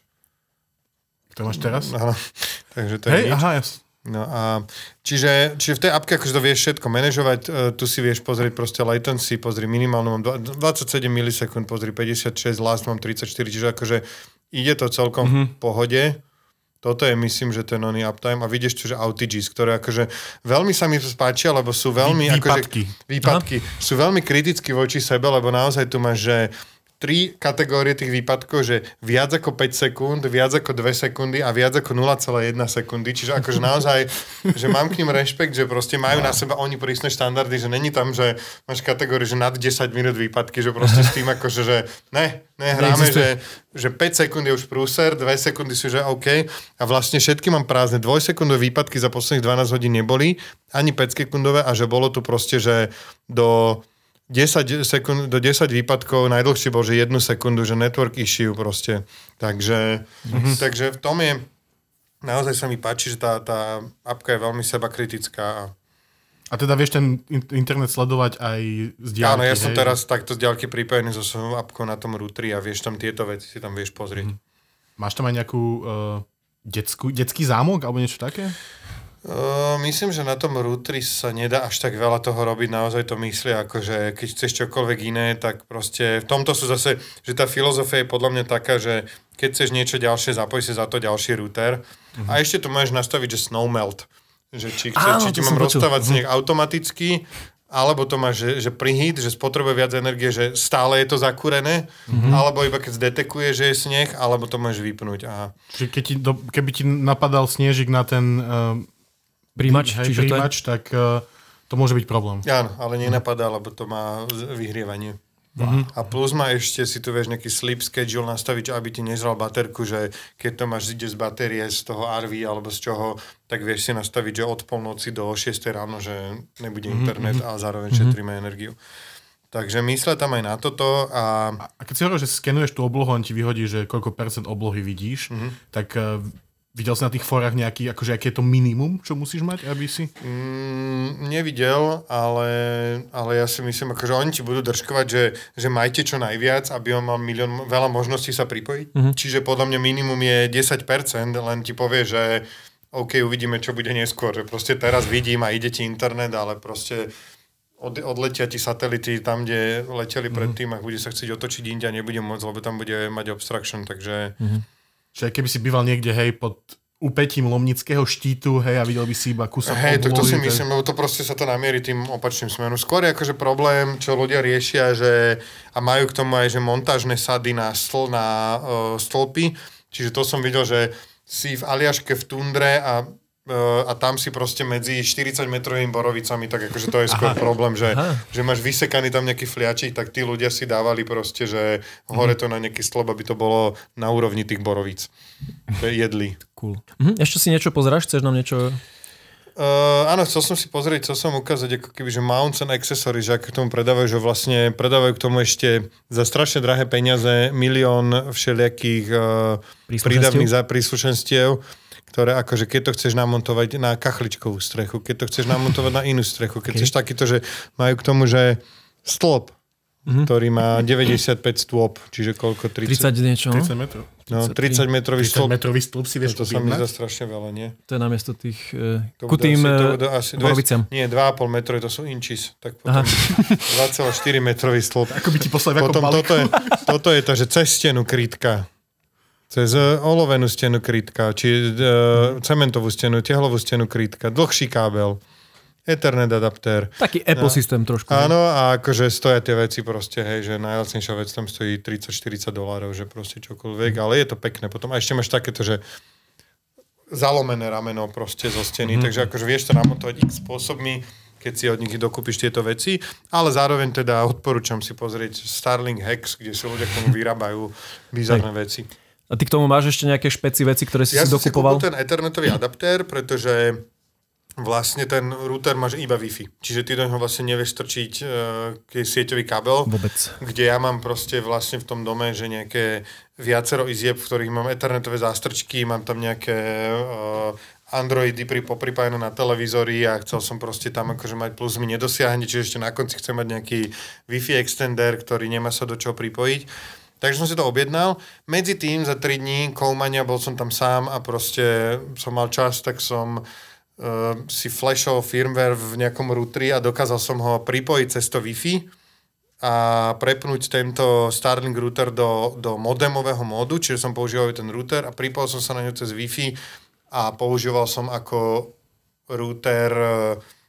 To máš teraz? Áno. Takže to je nič. Aha, jasne. No a čiže v tej appke akože to vieš všetko manažovať, tu si vieš pozrieť proste latency, pozri minimálnu, mám 27 milisekúnd, pozri 56, last mám 34, čiže akože ide to celkom v pohode. Toto je, myslím, že ten oný uptime a vidíš čo, že outages, ktoré akože veľmi sa mi spáčia, lebo sú veľmi výpadky. Sú veľmi kriticky voči sebe, lebo naozaj tu máš, že 3 kategórie tých výpadkov, že viac ako 5 sekúnd, viac ako 2 sekundy a viac ako 0,1 sekundy. Čiže akože naozaj, že mám k nim rešpekt, že proste majú na seba oni prísne štandardy, že není tam, že máš kategóriu, že nad 10 minút výpadky, že proste s tým akože, že ne hráme, že 5 sekúnd je už prúser, 2 sekundy sú, že OK. A vlastne všetky mám prázdne. 2-sekundové výpadky za posledných 12 hodín neboli, ani 5-sekundové a že bolo tu proste, že do... 10 sekúnd, do 10 výpadkov najdlhšie bol, že 1 sekundu, že network issue proste. Takže v tom je, naozaj sa mi páči, že tá appka je veľmi sebakritická. A teda vieš ten internet sledovať aj z diaľky? Áno, ja som teraz takto z diaľky pripojený so svojou appkou na tom routeri a vieš tam tieto veci, si tam vieš pozrieť. Máš tam aj nejakú detský zámok alebo niečo také? Myslím, že na tom routeri sa nedá až tak veľa toho robiť, naozaj to myslia, akože keď chceš čokoľvek iné, tak proste v tomto sú zase, že tá filozofia je podľa mňa taká, že keď chceš niečo ďalšie, zapoj si za to ďalší router. A ešte tu máš nastaviť, že snowmelt, že či ti mám roztávať sneh automaticky, alebo to máš, že prihýt, že spotrebuje viac energie, že stále je to zakúrené, alebo iba keď zdetekuje, že je sneh, alebo to máš vypnúť. Aha. Čiže keby ti napadal snežik na ten... Príjimač, tak to môže byť problém. Áno, ale nenapadá, lebo to má vyhrievanie. A plus má ešte, si tu vieš nejaký sleep schedule nastaviť, aby ti nezral baterku, že keď to máš ide z batérie, z toho RV alebo z čoho, tak vieš si nastaviť, že od polnoci do 6 ráno, že nebude internet a zároveň šetríme energiu. Takže mysle tam aj na toto. A keď si hovoril, že skenuješ tú oblohu, on ti vyhodí, že koľko percent oblohy vidíš, tak... Videl si na tých fórach nejaký, akože aké je to minimum, čo musíš mať, aby si... Nevidel, ale ja si myslím, akože oni ti budú držkovať, že majte čo najviac, aby on mal veľa možností sa pripojiť. Čiže podľa mňa minimum je 10%, len ti povie, že OK, uvidíme, čo bude neskôr. Že proste teraz vidím a ide ti internet, ale proste odletia ti satelity tam, kde leteli predtým a bude sa chcieť otočiť inde a nebude môcť, lebo tam bude mať obstruction, takže... Čiže keby si býval niekde, hej, pod úpetím Lomnického štítu, hej, a videl by si iba kúsok oblohy. Hej, tak to si myslím, lebo to proste sa to namierí tým opačným smerom. Skôr je akože problém, čo ľudia riešia, že a majú k tomu aj, že montážne sady na stĺpy. Čiže to som videl, že si v Aliaške v tundre a tam si proste medzi 40-metrovými borovicami, tak akože to je skôr problém, že máš vysekaný tam nejaký fliačik, tak tí ľudia si dávali proste, že hore to na nejaký slob, aby to bolo na úrovni tých borovíc. To jedli. Cool. Ešte si niečo pozráš? Chceš nám niečo... Áno, chcel som ukázať, ako keby, že mounts and accessories, že ak k tomu predávajú, že vlastne predávajú k tomu ešte za strašne drahé peniaze 1 000 000 všelijakých prídavných príslušenstiev, ktoré akože keď to chceš namontovať na kachličkovú strechu, keď to chceš namontovať na inú strechu, keď chceš takýto, že majú k tomu, že stĺp, ktorý má 95 stôp, čiže koľko? 30 niečo. 30 metrov. No, 30-metrový stĺp. 30-metrový stĺp si vieš objednať. To sa mi zdá strašne veľa, nie? To je namiesto tých ku tým polovicám. Nie, 2,5 metrov, to sú inches. Tak potom 2,4 metrový stĺp. Ako by ti poslali v akom balíku. Toto je to, že cez stenu krytka. Cez olovenú stenu krytka, či cementovú stenu, tehlovú stenu krytka, dlhší kábel. Ethernet adaptér. Taký Apple systém trošku. Áno, a akože stoja tie veci proste, hej, že najlacnejšia vec tam stojí $30-40, že proste čokoľvek, ale je to pekné. Potom a ešte máš takéto, že zalomené rameno proste zo steny, takže akože vieš to namontovať x spôsobmi, keď si od nich dokúpiš tieto veci, ale zároveň teda odporúčam si pozrieť Starlink Hex, kde si ľudia k tomu vyrábajú bizarné veci. A ty k tomu máš ešte nejaké špeci veci, ktoré si dokupoval? Ja som si kúpil ten ethernetový adaptér, pretože vlastne ten router máš iba Wi-Fi. Čiže ty do neho vlastne nevieš strčiť sieťový kabel. Vôbec. Kde ja mám proste vlastne v tom dome, že nejaké viacero izieb, v ktorých mám ethernetové zástrčky, mám tam nejaké Androidy popripájené na televízory a chcel som proste tam akože mať plus mi nedosiahne, čiže ešte na konci chcem mať nejaký Wi-Fi extender, ktorý nemá sa do čoho pripojiť. Takže som si to objednal. Medzi tým za 3 dní koumania bol som tam sám a proste som mal čas, tak som si flashol firmware v nejakom routeri a dokázal som ho pripojiť cez to Wi-Fi a prepnúť tento Starlink router do modemového módu, čiže som používal ten router a pripojil som sa na ňu cez Wi-Fi a používal som ako router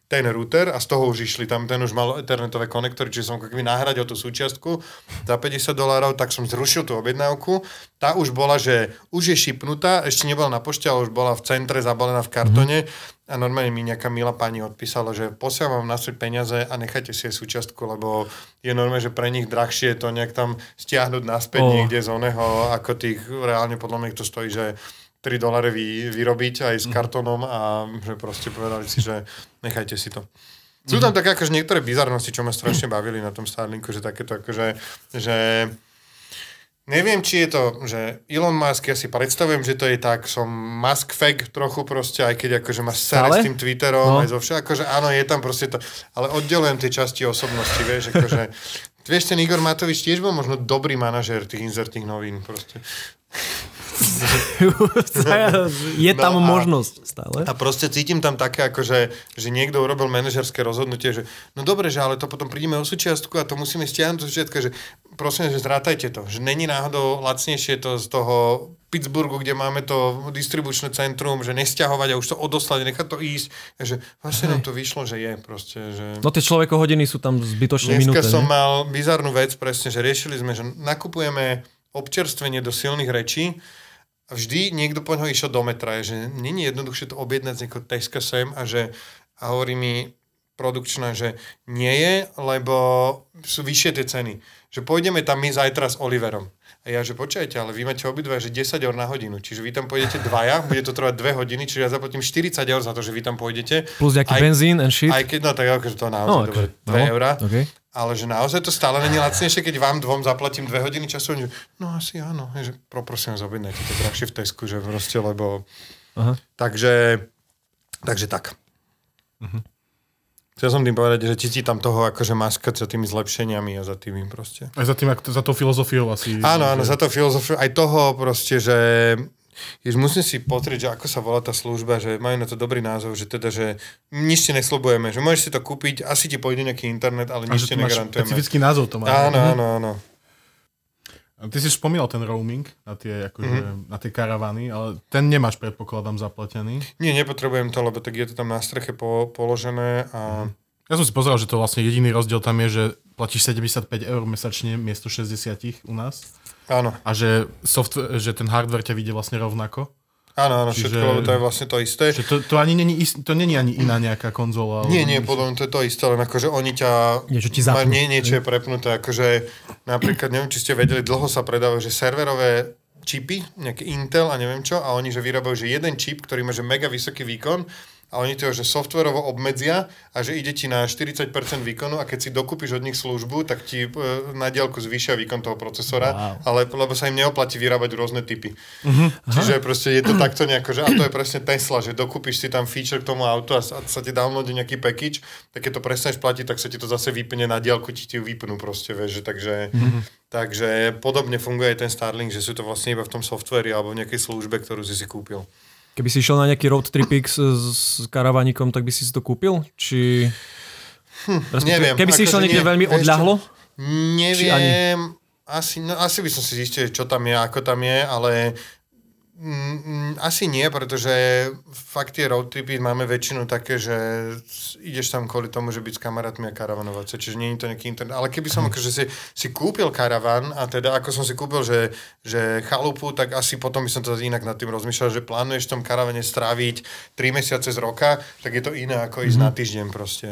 ten router a z toho už išli, tam ten už mal ethernetové konektory, čiže som keby nahradil tú súčiastku za $50, tak som zrušil tú objednávku. Tá už bola, že už je šipnutá, ešte nebola na pošte, ale už bola v centre zabalená v kartone a normálne mi nejaká milá pani odpísala, že posielam vám naspäť peniaze a nechajte si jej súčiastku, lebo je normálne, že pre nich drahšie to nejak tam stiahnuť naspäť niekde z oného, ako tých reálne podľa mňa to stojí, že $3 vyrobiť aj s kartónom a že proste povedali si, že nechajte si to. Sú tam také akože niektoré bizarnosti, čo ma strašne bavili na tom Starlinku, že takéto akože, že neviem, či je to, že Elon Musk, ja si predstavujem, že to je tak, som Musk-fag trochu proste, aj keď akože ma sere s tým Twitterom, aj zo všetko, akože áno, je tam proste to, ale oddelujem tie časti osobnosti, vieš, akože, vieš, ten Igor Matovič tiež bol možno dobrý manažér tých inzertných novín, proste. Je tam možnosť stále. A proste cítim tam také, akože, že niekto urobil manažerské rozhodnutie, že no dobre, že ale to potom prídeme o súčiastku a to musíme stiahnuť do súčiastka, že prosím, že zrátajte to, že není náhodou lacnejšie to z toho Pittsburghu, kde máme to distribučné centrum, že nesťahovať a už to odoslať, nechať to ísť. Takže vlastne nám to vyšlo, že je proste. Že no tie človeko hodiny sú tam zbytočné minúte. Dneska som mal bizarnú vec presne, že riešili sme, že nakupujeme občerstvenie do silných rečí a vždy niekto po ňoho išiel do metra, že není jednoduchšie to objednať z niekoho Teska sem a hovorí mi produkčná, že nie je, lebo sú vyššie tie ceny. Že pôjdeme tam my zajtra s Oliverom. A ja, že počkajte, ale vy máte obidva, že €10 na hodinu. Čiže vy tam pôjdete dvaja, bude to trvať 2 hodiny, čiže ja zaplatím $40 za to, že vy tam pôjdete. Plus nejaký benzín and shit. Aj keď, no tak akože to naozaj dobre, €2. Okay. Ale že naozaj to stále není lacnejšie, keď vám dvom zaplatím 2 hodiny času. No asi áno, že poprosím, objednajte to drahšie v Tesku, že proste, lebo Takže tak. Chcel som tým povedať, že ti tam toho akože maskať za tými zlepšeniami a za tými proste. Aj za tým, za tou filozofiou asi. Áno, za tou filozofiou. Aj toho proste, že musím si pozrieť, že ako sa volá tá služba, že majú na to dobrý názov, že teda, že nič ti nesľubujeme, že môžeš si to kúpiť, asi ti pôjde nejaký internet, ale nič ti negarantujeme. Specifický názov to má. Áno. A ty si spomínal ten roaming na tie, akože, na tie karavany, ale ten nemáš, predpokladám, zaplatený. Nie, nepotrebujem to, lebo tak je to tam na streche položené. A ja som si pozeral, že to vlastne jediný rozdiel tam je, že platíš €75 mesačne miesto 60 u nás. Áno. A že software, že ten hardware ťa vyjde vlastne rovnako. Áno, všetko, lebo to je vlastne to isté. To ani není ani iná nejaká konzola. Nie, podľa mňa to je to isté, len akože oni ťa niečo je prepnuté. Akože napríklad, neviem, či ste vedeli, dlho sa predávajú, že serverové čipy, nejaký Intel a neviem čo, a oni, že vyrábajú, že jeden čip, ktorý má, že mega vysoký výkon a oni to, že softverovo obmedzia a že ide ti na 40% výkonu a keď si dokúpiš od nich službu, tak ti na diaľku zvýšia výkon toho procesora, wow. Ale lebo sa im neoplatí vyrábať rôzne typy. Uh-huh. Čiže proste je to takto nejako, že a to je presne Tesla, že dokúpiš si tam feature k tomu autu a sa ti downloadí nejaký package, tak keď to prestaneš platiť, tak sa ti to zase vypne na diaľku, ti to vypnú proste, vieš, takže... Uh-huh. Takže podobne funguje ten Starlink, že sú to vlastne iba v tom softveri alebo v nejakej službe, ktorú si kúpil. Keby si išiel na nejaký road tripix s karavaníkom, tak by si to kúpil? Či... Neviem. Keby si išiel niekde veľmi odľahlo? Neviem. Asi by som si zistil, čo tam je, ako tam je, ale... Asi nie, pretože fakt tie roadtripy máme väčšinu také, že ideš tam kvôli tomu, že byť s kamarátmi a karavanovať sa, čiže nie je to nejaký internet. Ale keby som akože si kúpil karavan a teda ako som si kúpil, že chalupu, tak asi potom by som to inak nad tým rozmýšľal, že plánuješ v tom karavane stráviť 3 mesiace z roka, tak je to iné ako ísť na týždeň proste,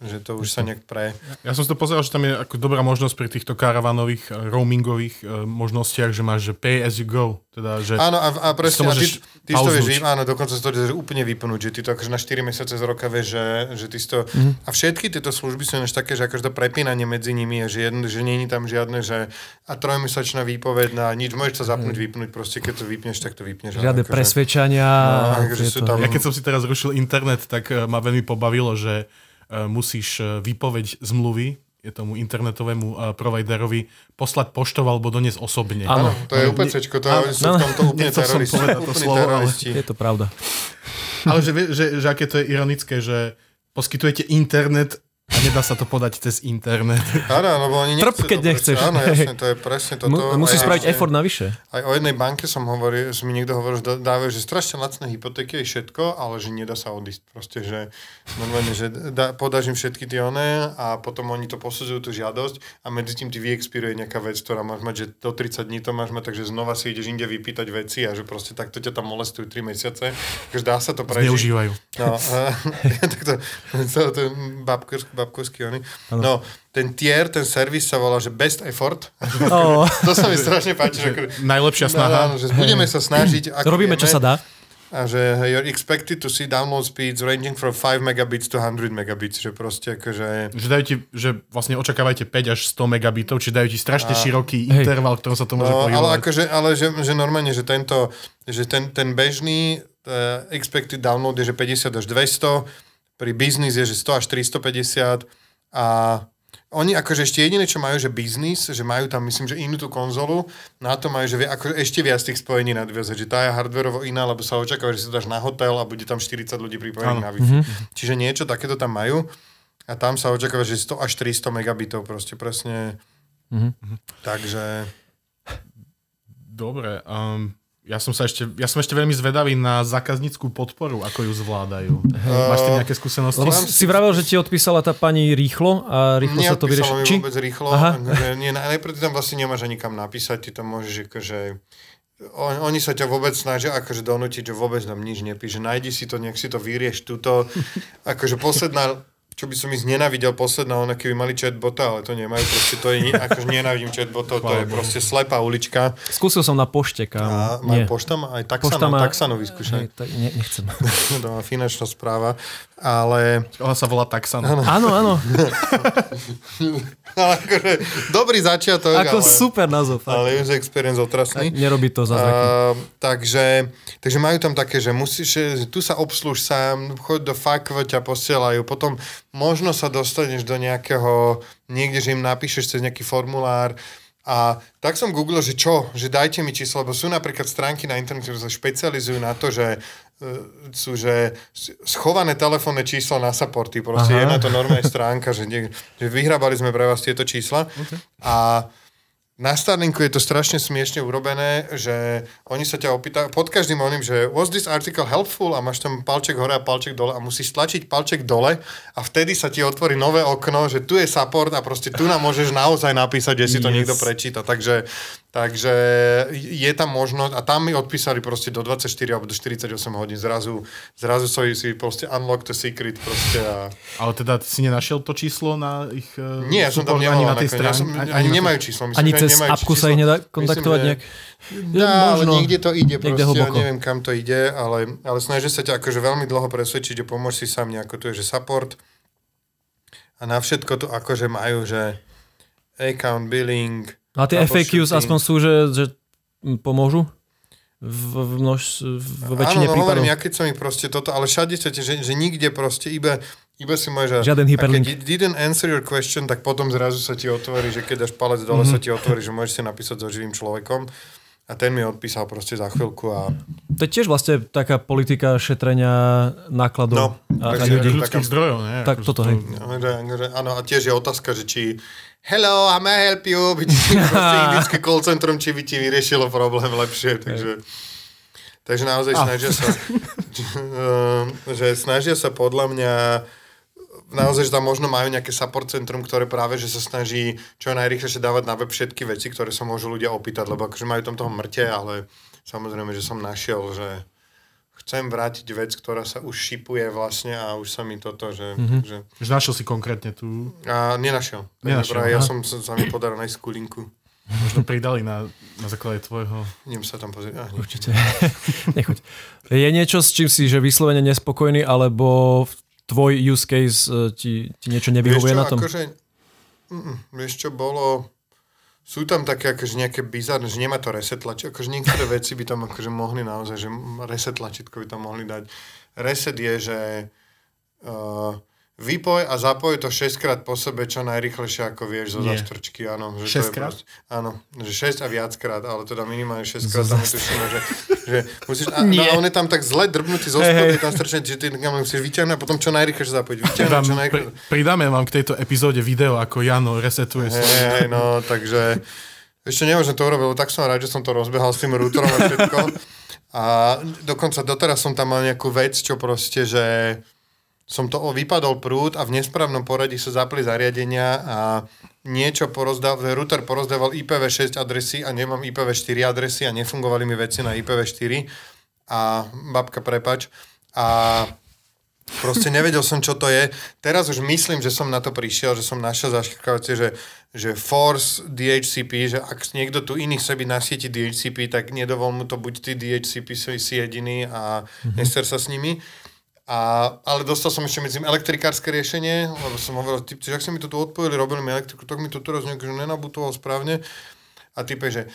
že to už sa nejak pre... Ja som si to pozeral, že tam je ako dobrá možnosť pri týchto karavanových, roamingových možnostiach, že máš že pay as you go, teda že... Áno, a presne, a ty to vieš, áno, dokonca sa to vieš úplne vypnúť, že ty to akože na 4 mesiace z roka vieš, že ty to... A všetky tieto služby sú než také, že akože to prepínanie medzi nimi je, že nie je tam žiadne, že a trojmesačná výpoveď na nič, môžeš sa zapnúť, vypnúť, proste keď to vypneš, tak to vypneš. Žiadne presvedčania. Ja keď som si teraz rušil internet, tak ma veľmi pobavilo, že musíš výpoveď zmluvy tomu internetovému providerovi poslať poštou alebo doniesť osobne. Áno, to je UPCčko, to sú v tomto úplne teroristi. Je to pravda. Ale že aké to je ironické, že poskytujete internet a nedá sa to podať cez internet. Áno, lebo oni nechcú. Trp, keď nechceš. Áno, jasne, to je presne toto. Musíš spraviť effort navyše. Aj o jednej banke som hovoril, mi niekto hovoril, že dávajú, že strašne lacné hypotéky je všetko, ale že nedá sa odísť. Proste, že normálne, že podáš im všetky tie oné a potom oni to posudzujú tú žiadosť a medzi tým ti vyexpiruje nejaká vec, ktorá máš mať, že do 30 dní to máš mať, takže znova si ideš inde vypýtať veci a že proste takto ťa tam molestujú 3 mesiace. Takže dá sa to prežiť. Zneužívajú. No, to babkovský ony. No, ten tier, ten servis sa volá, že best effort. Oh. To sa mi strašne páči. Že najlepšia snaha. Že budeme sa snažiť. Robíme, čo sa dá. A že you're expected to see download speeds ranging from 5 megabits to 100 megabits. Že proste akože... Že dajú ti, že vlastne očakávajte 5 až 100 megabitov, či dajú ti strašne široký interval, ktorom sa to môže pohybovať. Ale akože, že normálne, že tento, že ten bežný expected download je, že 50 až 200, pri biznis je, že 100 až 350 a oni akože ešte jediné, čo majú, že biznis, že majú tam, myslím, že inú tú konzolu, na to majú, že akože ešte viac tých spojení nadviazať, že tá je hardwareovo iná, lebo sa očakáva, že si to dáš na hotel a bude tam 40 ľudí pripojených na Wi-Fi. Mm-hmm. Čiže niečo takéto tam majú a tam sa očakáva, že 100 až 300 megabitov proste presne. Mm-hmm. Takže... Dobre, Ja som ešte veľmi zvedavý na zákazníckú podporu, ako ju zvládajú. Máš tým nejaké skúsenosti? Lebo si vravel, že ti odpísala tá pani rýchlo a rýchlo sa to vyrieši. Neodpísala mi vôbec rýchlo. Najprv ty tam vlastne nemáš ani kam napísať, ty tam môžeš akože... Oni sa ťa vôbec snažia akože donútiť, že vôbec nám nič nepíše. Najdi si to, nech si to vyrieš túto. Akože posledná... Čo by som ich nenávidel posledná, ona keby mali chatbota, ale to nemajú, proste to je, akože nenávidím chatbotov, to je proste slepá ulička. Skúsil som na pošte, kámo. Mám pošta, aj taxanu vyskúšaj. Nechcem. To má finančná správa, ale... Ona sa volá taxana. Áno. Akože dobrý začiatok. Ako ale, super názov. Ale už je experience otrasný. Nerobí to za zákon. Takže majú tam také, že musíš, tu sa obsluž sám, choď do fakv, ťa posielajú, potom možno sa dostaneš do nejakého, niekde, že im napíšeš cez nejaký formulár a tak som googlil, že čo, že dajte mi číslo, lebo sú napríklad stránky na internete, ktoré sa špecializujú na to, že sú, že schované telefónne číslo na supporty, proste je na to normálna stránka, že vyhrábali sme pre vás tieto čísla a na Starlinku je to strašne smiešne urobené, že oni sa ťa opýtajú pod každým oným, že was this article helpful a máš tam palček hore a palček dole a musíš stlačiť palček dole a vtedy sa ti otvorí nové okno, že tu je support a proste tu nám môžeš naozaj napísať, že si to niekto prečíta. Takže Takže je tam možnosť, a tam mi odpísali proste do 24 alebo do 48 hodín zrazu si proste unlock the secret proste a... Ale teda si nenašiel to číslo na ich... Nie, ja som tam nemohol. Ani nemajú číslo. Myslím, ani cez apku sa ich nedá kontaktovať nejak? Dá, ale niekde to ide proste, ja neviem kam to ide, ale snažia sa ťa akože veľmi dlho presvedčiť, že pomôž si sám nejako, to je že support a na všetko to akože majú, že account billing. A tie FAQs aspoň sú, že pomôžu? V väčšine prípadov. Áno, hovorím, ja keď som mi proste toto, ale všade chcete, že nikde proste iba si môže... Žiaden hyperlink. Keď didn't answer your question, tak potom zrazu sa ti otvorí, že keď až palec dole sa ti otvorí, že môžeš si napísať so živým človekom. A ten mi odpísal proste za chvíľku a... To je tiež vlastne taká politika šetrenia nákladov a ľudí. Ľudských zdrojov, ne? Tak toto, hej. Áno, a tiež je otázka, že či hello, I may help you, by ti proste indické call centrum, či by ti vyriešilo problém lepšie, takže... Takže naozaj snažia sa... že snažia sa podľa mňa... Naozaj, že tam možno majú nejaké support centrum, ktoré práve, že sa snaží čo najrýchlejšie dávať na web všetky veci, ktoré sa môžu ľudia opýtať, lebo akože majú tam toho mŕte, ale samozrejme, že som našiel, že chcem vrátiť vec, ktorá sa už šipuje vlastne a už sa mi toto, že... Že našiel si konkrétne tú... A nenašiel. Ja som sa mi podaral nájsť kulinku. Možno pridali na základe tvojho... Idem sa tam pozrieť. Určite. Nechoď. Je niečo, s čím si, že vyslovene nespokojný, alebo tvoj use case ti niečo nevyhovuje na tom? Vieš čo, bolo... Sú tam také akože nejaké bizárne, že nemá to reset tlačidlo. Akože niektoré veci by tam akože mohli naozaj, že reset tlačidlo by tam mohli dať. Reset je, že vypoj a zapoj to 6-krát po sebe čo najrýchlejšie, ako vieš, zo zaštrčky. 6-krát? Áno, že 6 a viackrát, ale teda minimálne 6-krát tam tušíme, že musíš... A on je tam tak zle drbnutý zo spodu, tam strčený, že ty musíš vyťahnuť a potom čo najrýchlejšie zapojiť. Pridáme vám k tejto epizóde video, ako Jano resetuje. No, takže... Ešte nemôžem to urobiť, tak som rád, že som to rozbehal s tým routerom a všetko. A dokonca doteraz som tam mal nejakú vec, čo proste, že som to vypadol prúd a v nesprávnom poradí sa zapli zariadenia a niečo router porozdával IPv6 adresy a nemám IPv4 adresy a nefungovali mi veci na IPv4 a babka prepač a proste nevedel som, čo to je. Teraz už myslím, že som na to prišiel, že som našiel zaškrkávacie, že force DHCP, že ak niekto tu iných sebí nasieti DHCP, tak nedovol mu to, buď ty DHCP si jediný a nester sa s nimi. Ale dostal som ešte medzi elektrikárske riešenie, lebo som hovoril, typci, ak si mi to tu odpojili, robili mi elektriku, tak mi to teraz niekde nenabutoval správne. A type, že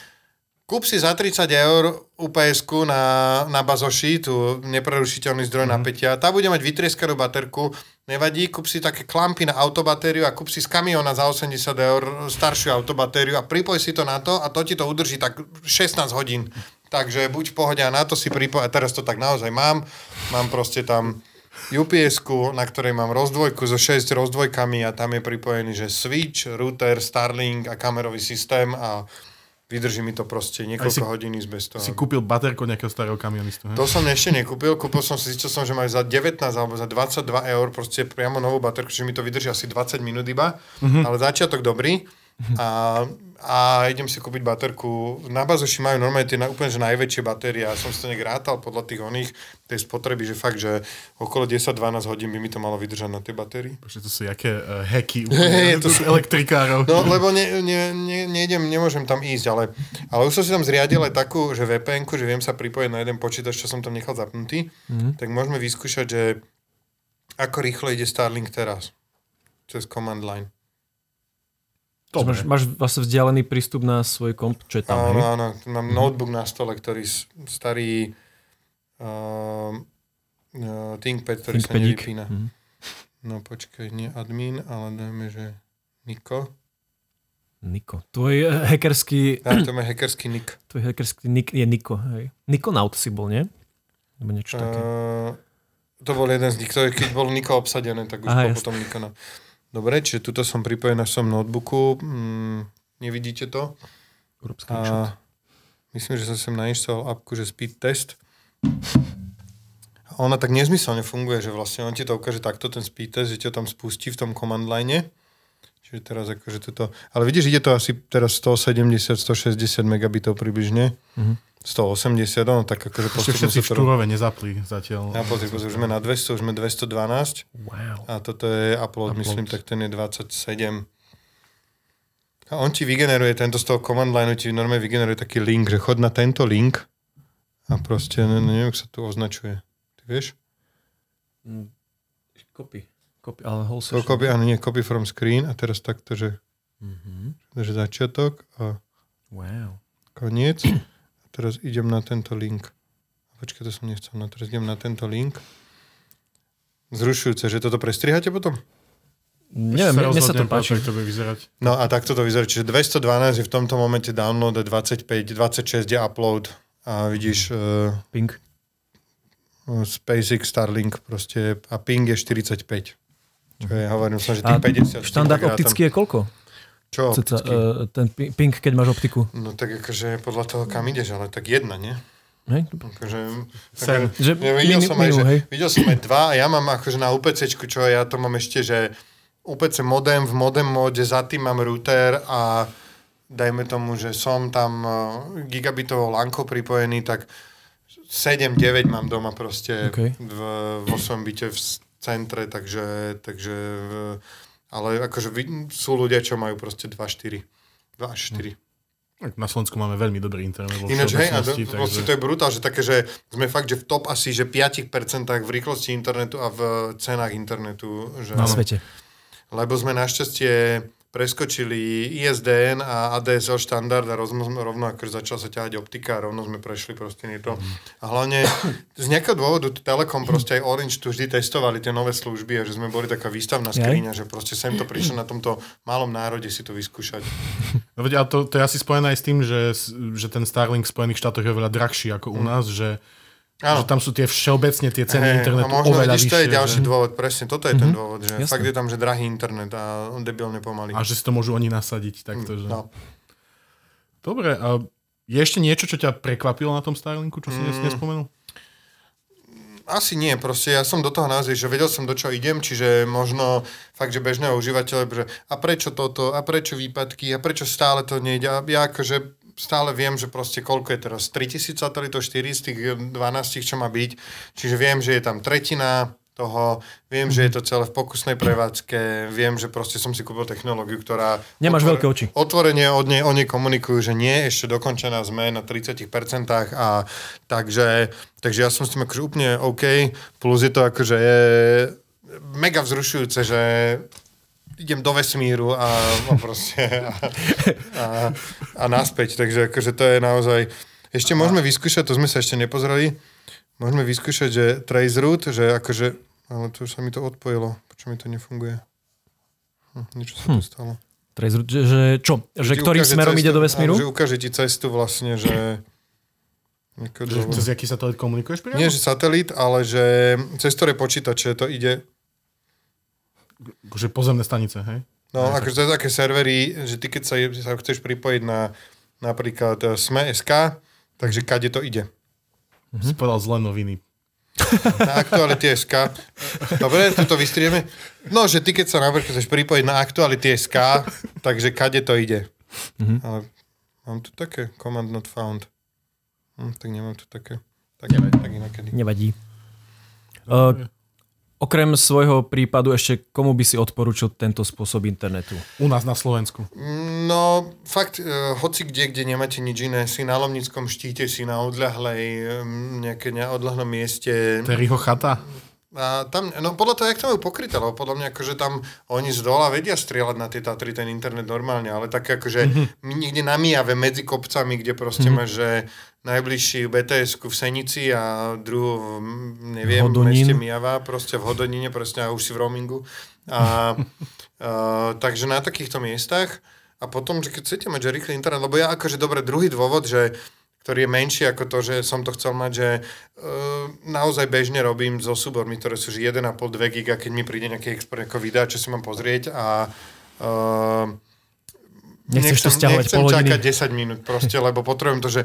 kúp si za 30 eur UPS-ku na bazoši, tu neprerušiteľný zdroj napätia, tá bude mať vytrieskanú baterku, nevadí, kúp si také klampy na autobatériu a kúp si z kamiona za 80 eur staršiu autobatériu a pripoj si to na to a to ti to udrží tak 16 hodín. Takže buď v pohode a na to si pripoj... A teraz to tak naozaj mám. Mám proste tam UPS-ku, na ktorej mám rozdvojku so 6 rozdvojkami a tam je pripojený, že switch, router, Starlink a kamerový systém a vydrží mi to proste niekoľko hodín bez toho. Si kúpil baterko nejakého starého kamionistu? He? To som ešte nekúpil. Kúpil som si, zistil som, že majú za 19 alebo za 22 eur proste priamo novú baterku, že mi to vydrží asi 20 minút iba. Ale začiatok dobrý. A idem si kúpiť baterku. Na bazoši majú normálne tie úplne že najväčšie batérie. Ja som si to nekrátal podľa tých oných tej spotreby, že fakt, že okolo 10-12 hodín by mi to malo vydržať na tej batérii. Počkej, to sú jaké hacky to sú elektrikárov. No, lebo nemôžem tam ísť, ale už som si tam zriadil aj takú, že VPN-ku, že viem sa pripojiť na jeden počítač, čo som tam nechal zapnutý. Tak môžeme vyskúšať, že ako rýchlo ide Starlink teraz. Cez command line. Máš vlastne vzdialený prístup na svoj komp, čo je tam, hej? Áno, mám notebook na stole, ktorý starý ThinkPad, ktorý sa nevypína. No počkaj, nie admin, ale dajme, že Niko. Tvoj hackerský... Áno, to má hackerský Nik. Tvoj hackerský Nik je Niko, hej. Nikonaut si bol, nie? Nebo niečo také. To bol jeden z nich, ktorý keď bol Niko obsadené, tak už bol potom Nikonaut. Dobre, čiže tuto som pripojený na svojom notebooku. Nevidíte to? A myslím, že som sem nainštaloval appku, že speed test. A ona tak nezmyselne funguje, že vlastne on ti to ukáže takto, ten speed test, že ťa tam spustí v tom command line. Čiže teraz akože toto... Ale vidíš, ide to asi teraz 170-160 megabitov približne. Mm-hmm. 180, no tak akože... Všetci v štúrove nezapli zatiaľ. Ja pozri, už sme na 200, už sme 212. Wow. A toto je upload, myslím, tak ten je 27. A on ti vygeneruje tento z toho command line, ti normálne vygeneruje taký link, že chod na tento link a proste, neviem, jak sa tu označuje. Ty vieš? Copy, ale whole session. Copy, áno, nie, copy from screen a teraz takto, že, že začiatok a koniec. A teraz idem na tento link. Počkaj, to som nechcel. No, teraz idem na tento link. Zrušujúce, že toto prestrihate potom? Neviem, mne sa to páči. To bude vyzerať. No a takto to vyzerá. Čiže 212 je v tomto momente download a 25, 26 je upload. A vidíš... Ping. SpaceX, Starlink proste. A ping je 45. Čo je, hovorím som, že tým 50. Štandard optický je koľko? Čo optický? Ten ping, keď máš optiku. No tak akože podľa toho, kam ideš, ale tak jedna, nie? Hej. Videl som aj dva a ja mám akože na UPCčku, čo ja to mám ešte, že UPC modem, v modem móde za tým mám router a dajme tomu, že som tam gigabitovou lankou pripojený, tak 7-9 mám doma proste vo svojom byte v centre, takže ale akože sú ľudia, čo majú proste 2-4. 2-4. Na Slovensku máme veľmi dobrý internet. Ináč, hej, takže... to je brutál, že také, že sme fakt, že v top asi, že 5% v rýchlosti internetu a v cenách internetu. Že... Na svete. Lebo sme našťastie preskočili ISDN a ADSL štandard a rovno akože začal sa ťahať optika a rovno sme prešli proste nieto. A hlavne z nejakého dôvodu Telekom proste aj Orange tu vždy testovali tie nové služby a že sme boli taká výstavná skriňa, že proste sem to prišlo na tomto malom národe si to vyskúšať. No veď, ale to je asi spojené aj s tým, že ten Starlink v Spojených štátoch je veľa drahší ako u nás, že tam sú tie všeobecne tie ceny internetu oveľa vyššie. To je ďalší dôvod, presne, toto je ten dôvod, že fakt je tam, že drahý internet a debilne pomaly. A že si to môžu oni nasadiť takto, že... No. Dobre, a je ešte niečo, čo ťa prekvapilo na tom Starlinku, čo si nespomenul? Asi nie, proste ja som do toho naozaj, že vedel som, do čo idem, čiže možno fakt, že bežného užívateľa, že a prečo toto, a prečo výpadky, a prečo stále to nejde, a ja akože... Stále viem, že proste koľko je teraz 3000 satelitov, 4 z tých 12, čo má byť. Čiže viem, že je tam tretina toho, viem, že je to celé v pokusnej prevádzke, viem, že proste som si kúpil technológiu, ktorá... Nemáš veľké oči. Otvorene od nej oni komunikujú, že nie, ešte dokončená sme na 30% a takže ja som s tým akože úplne OK, plus je to akože je mega vzrušujúce, že... idem do vesmíru a proste a naspäť. Takže akože to je naozaj... Ešte môžeme vyskúšať, to sme sa ešte nepozreli, môžeme vyskúšať, že trace route, že akože... Ale to už sa mi to odpojilo. Prečo mi to nefunguje? Niečo sa to stalo. Trace route, že čo? Že ktorým smerom ide do vesmíru? Že ukáže ti cestu vlastne, že... Cez jaký satelit komunikuješ? Priamo? Nie, že satelit, ale že cez ktoré počítače to ide... Akože pozemné stanice, hej? No, akože to je také servery, že ty keď sa chceš pripojiť na napríklad Sme.sk, takže kade to ide. Si povedal zlé noviny. Na Aktuality.sk. Dobre, toto vystrieme. No, že ty keď sa napríklad chceš pripojiť na Aktuality.sk, takže kade to ide. Ale mám tu také command not found. Tak nemám tu také. Tak inakedy. Nevadí. Okrem svojho prípadu ešte komu by si odporúčil tento spôsob internetu? U nás na Slovensku. No, fakt, hoci kde nemáte nič iné, si na Lomnickom štíte, si na odľahlej, nejaké neodľahlom mieste. Terryho chata? A tam, no podľa toho, jak to majú pokryté, lebo podľa mňa akože tam oni z dola vedia strieľať na tie Tatry ten internet normálne, ale tak akože niekde na Mijave medzi kopcami, kde proste máš, že najbližší BTS-ku v Senici a druhú, neviem, v meste Mijava, proste v Hodonine, presne už si v roamingu. Takže na takýchto miestach. A potom, že keď chcete mať, že rýchly internet, lebo ja akože, dobre, druhý dôvod, že ktorý je menší ako to, že som to chcel mať, že naozaj bežne robím so súbormi, ktoré sú že 1,5-2 giga, keď mi príde nejaký expert, ako videa, čo si mám pozrieť a Nechceš to stiahovať pol hodiny. Nechcem čakať 10 minút proste, lebo potrebujem to, že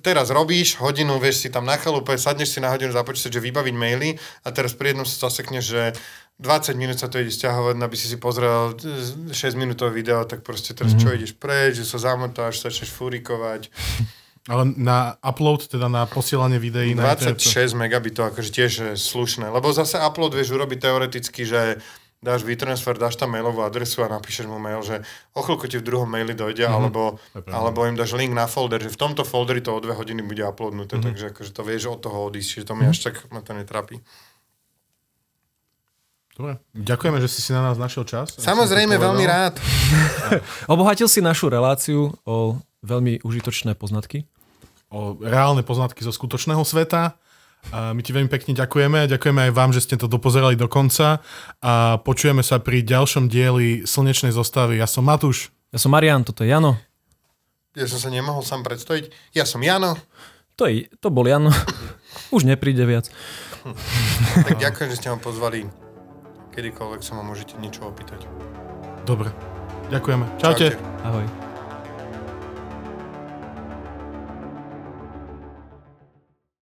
teraz robíš hodinu, vieš si tam na chalupe, sadneš si na hodinu, započítaš, že vybaviť maily a teraz pri jednom sa zasekneš, že 20 minút sa to ide stiahovať, aby si si pozrel 6-minútové video, tak proste teraz čo ideš preč, že sa zamotáš, začneš furikovať. Ale na upload, teda na posielanie videí... 26 megabitov, akože tiež je slušné. Lebo zase upload vieš urobiť teoreticky, že dáš WeTransfer, dáš tam mailovú adresu a napíšeš mu mail, že o chvíľku ti v druhom maili dojde, alebo im dáš link na folder, že v tomto folderi to o 2 hodiny bude uploadnuté, takže akože to vieš od toho odísť, že to mi až tak ma to netrápi. Dobre, ďakujeme, že si si na nás našiel čas. Samozrejme, veľmi rád. Obohatil si našu reláciu o veľmi užitočné poznatky. O reálne poznatky zo skutočného sveta. My ti veľmi pekne ďakujeme. Ďakujeme aj vám, že ste to dopozerali do konca. A počujeme sa pri ďalšom dieli Slnečnej zostavy. Ja som Matúš. Ja som Marián, toto je Jano. Ja som sa nemohol sám predstaviť. Ja som Jano. To bol Jano. Už nepríde viac. Tak ďakujem, že ste ma pozvali. Kedykoľvek sa ma môžete niečo opýtať. Dobre, ďakujeme. Čaute. Ahoj.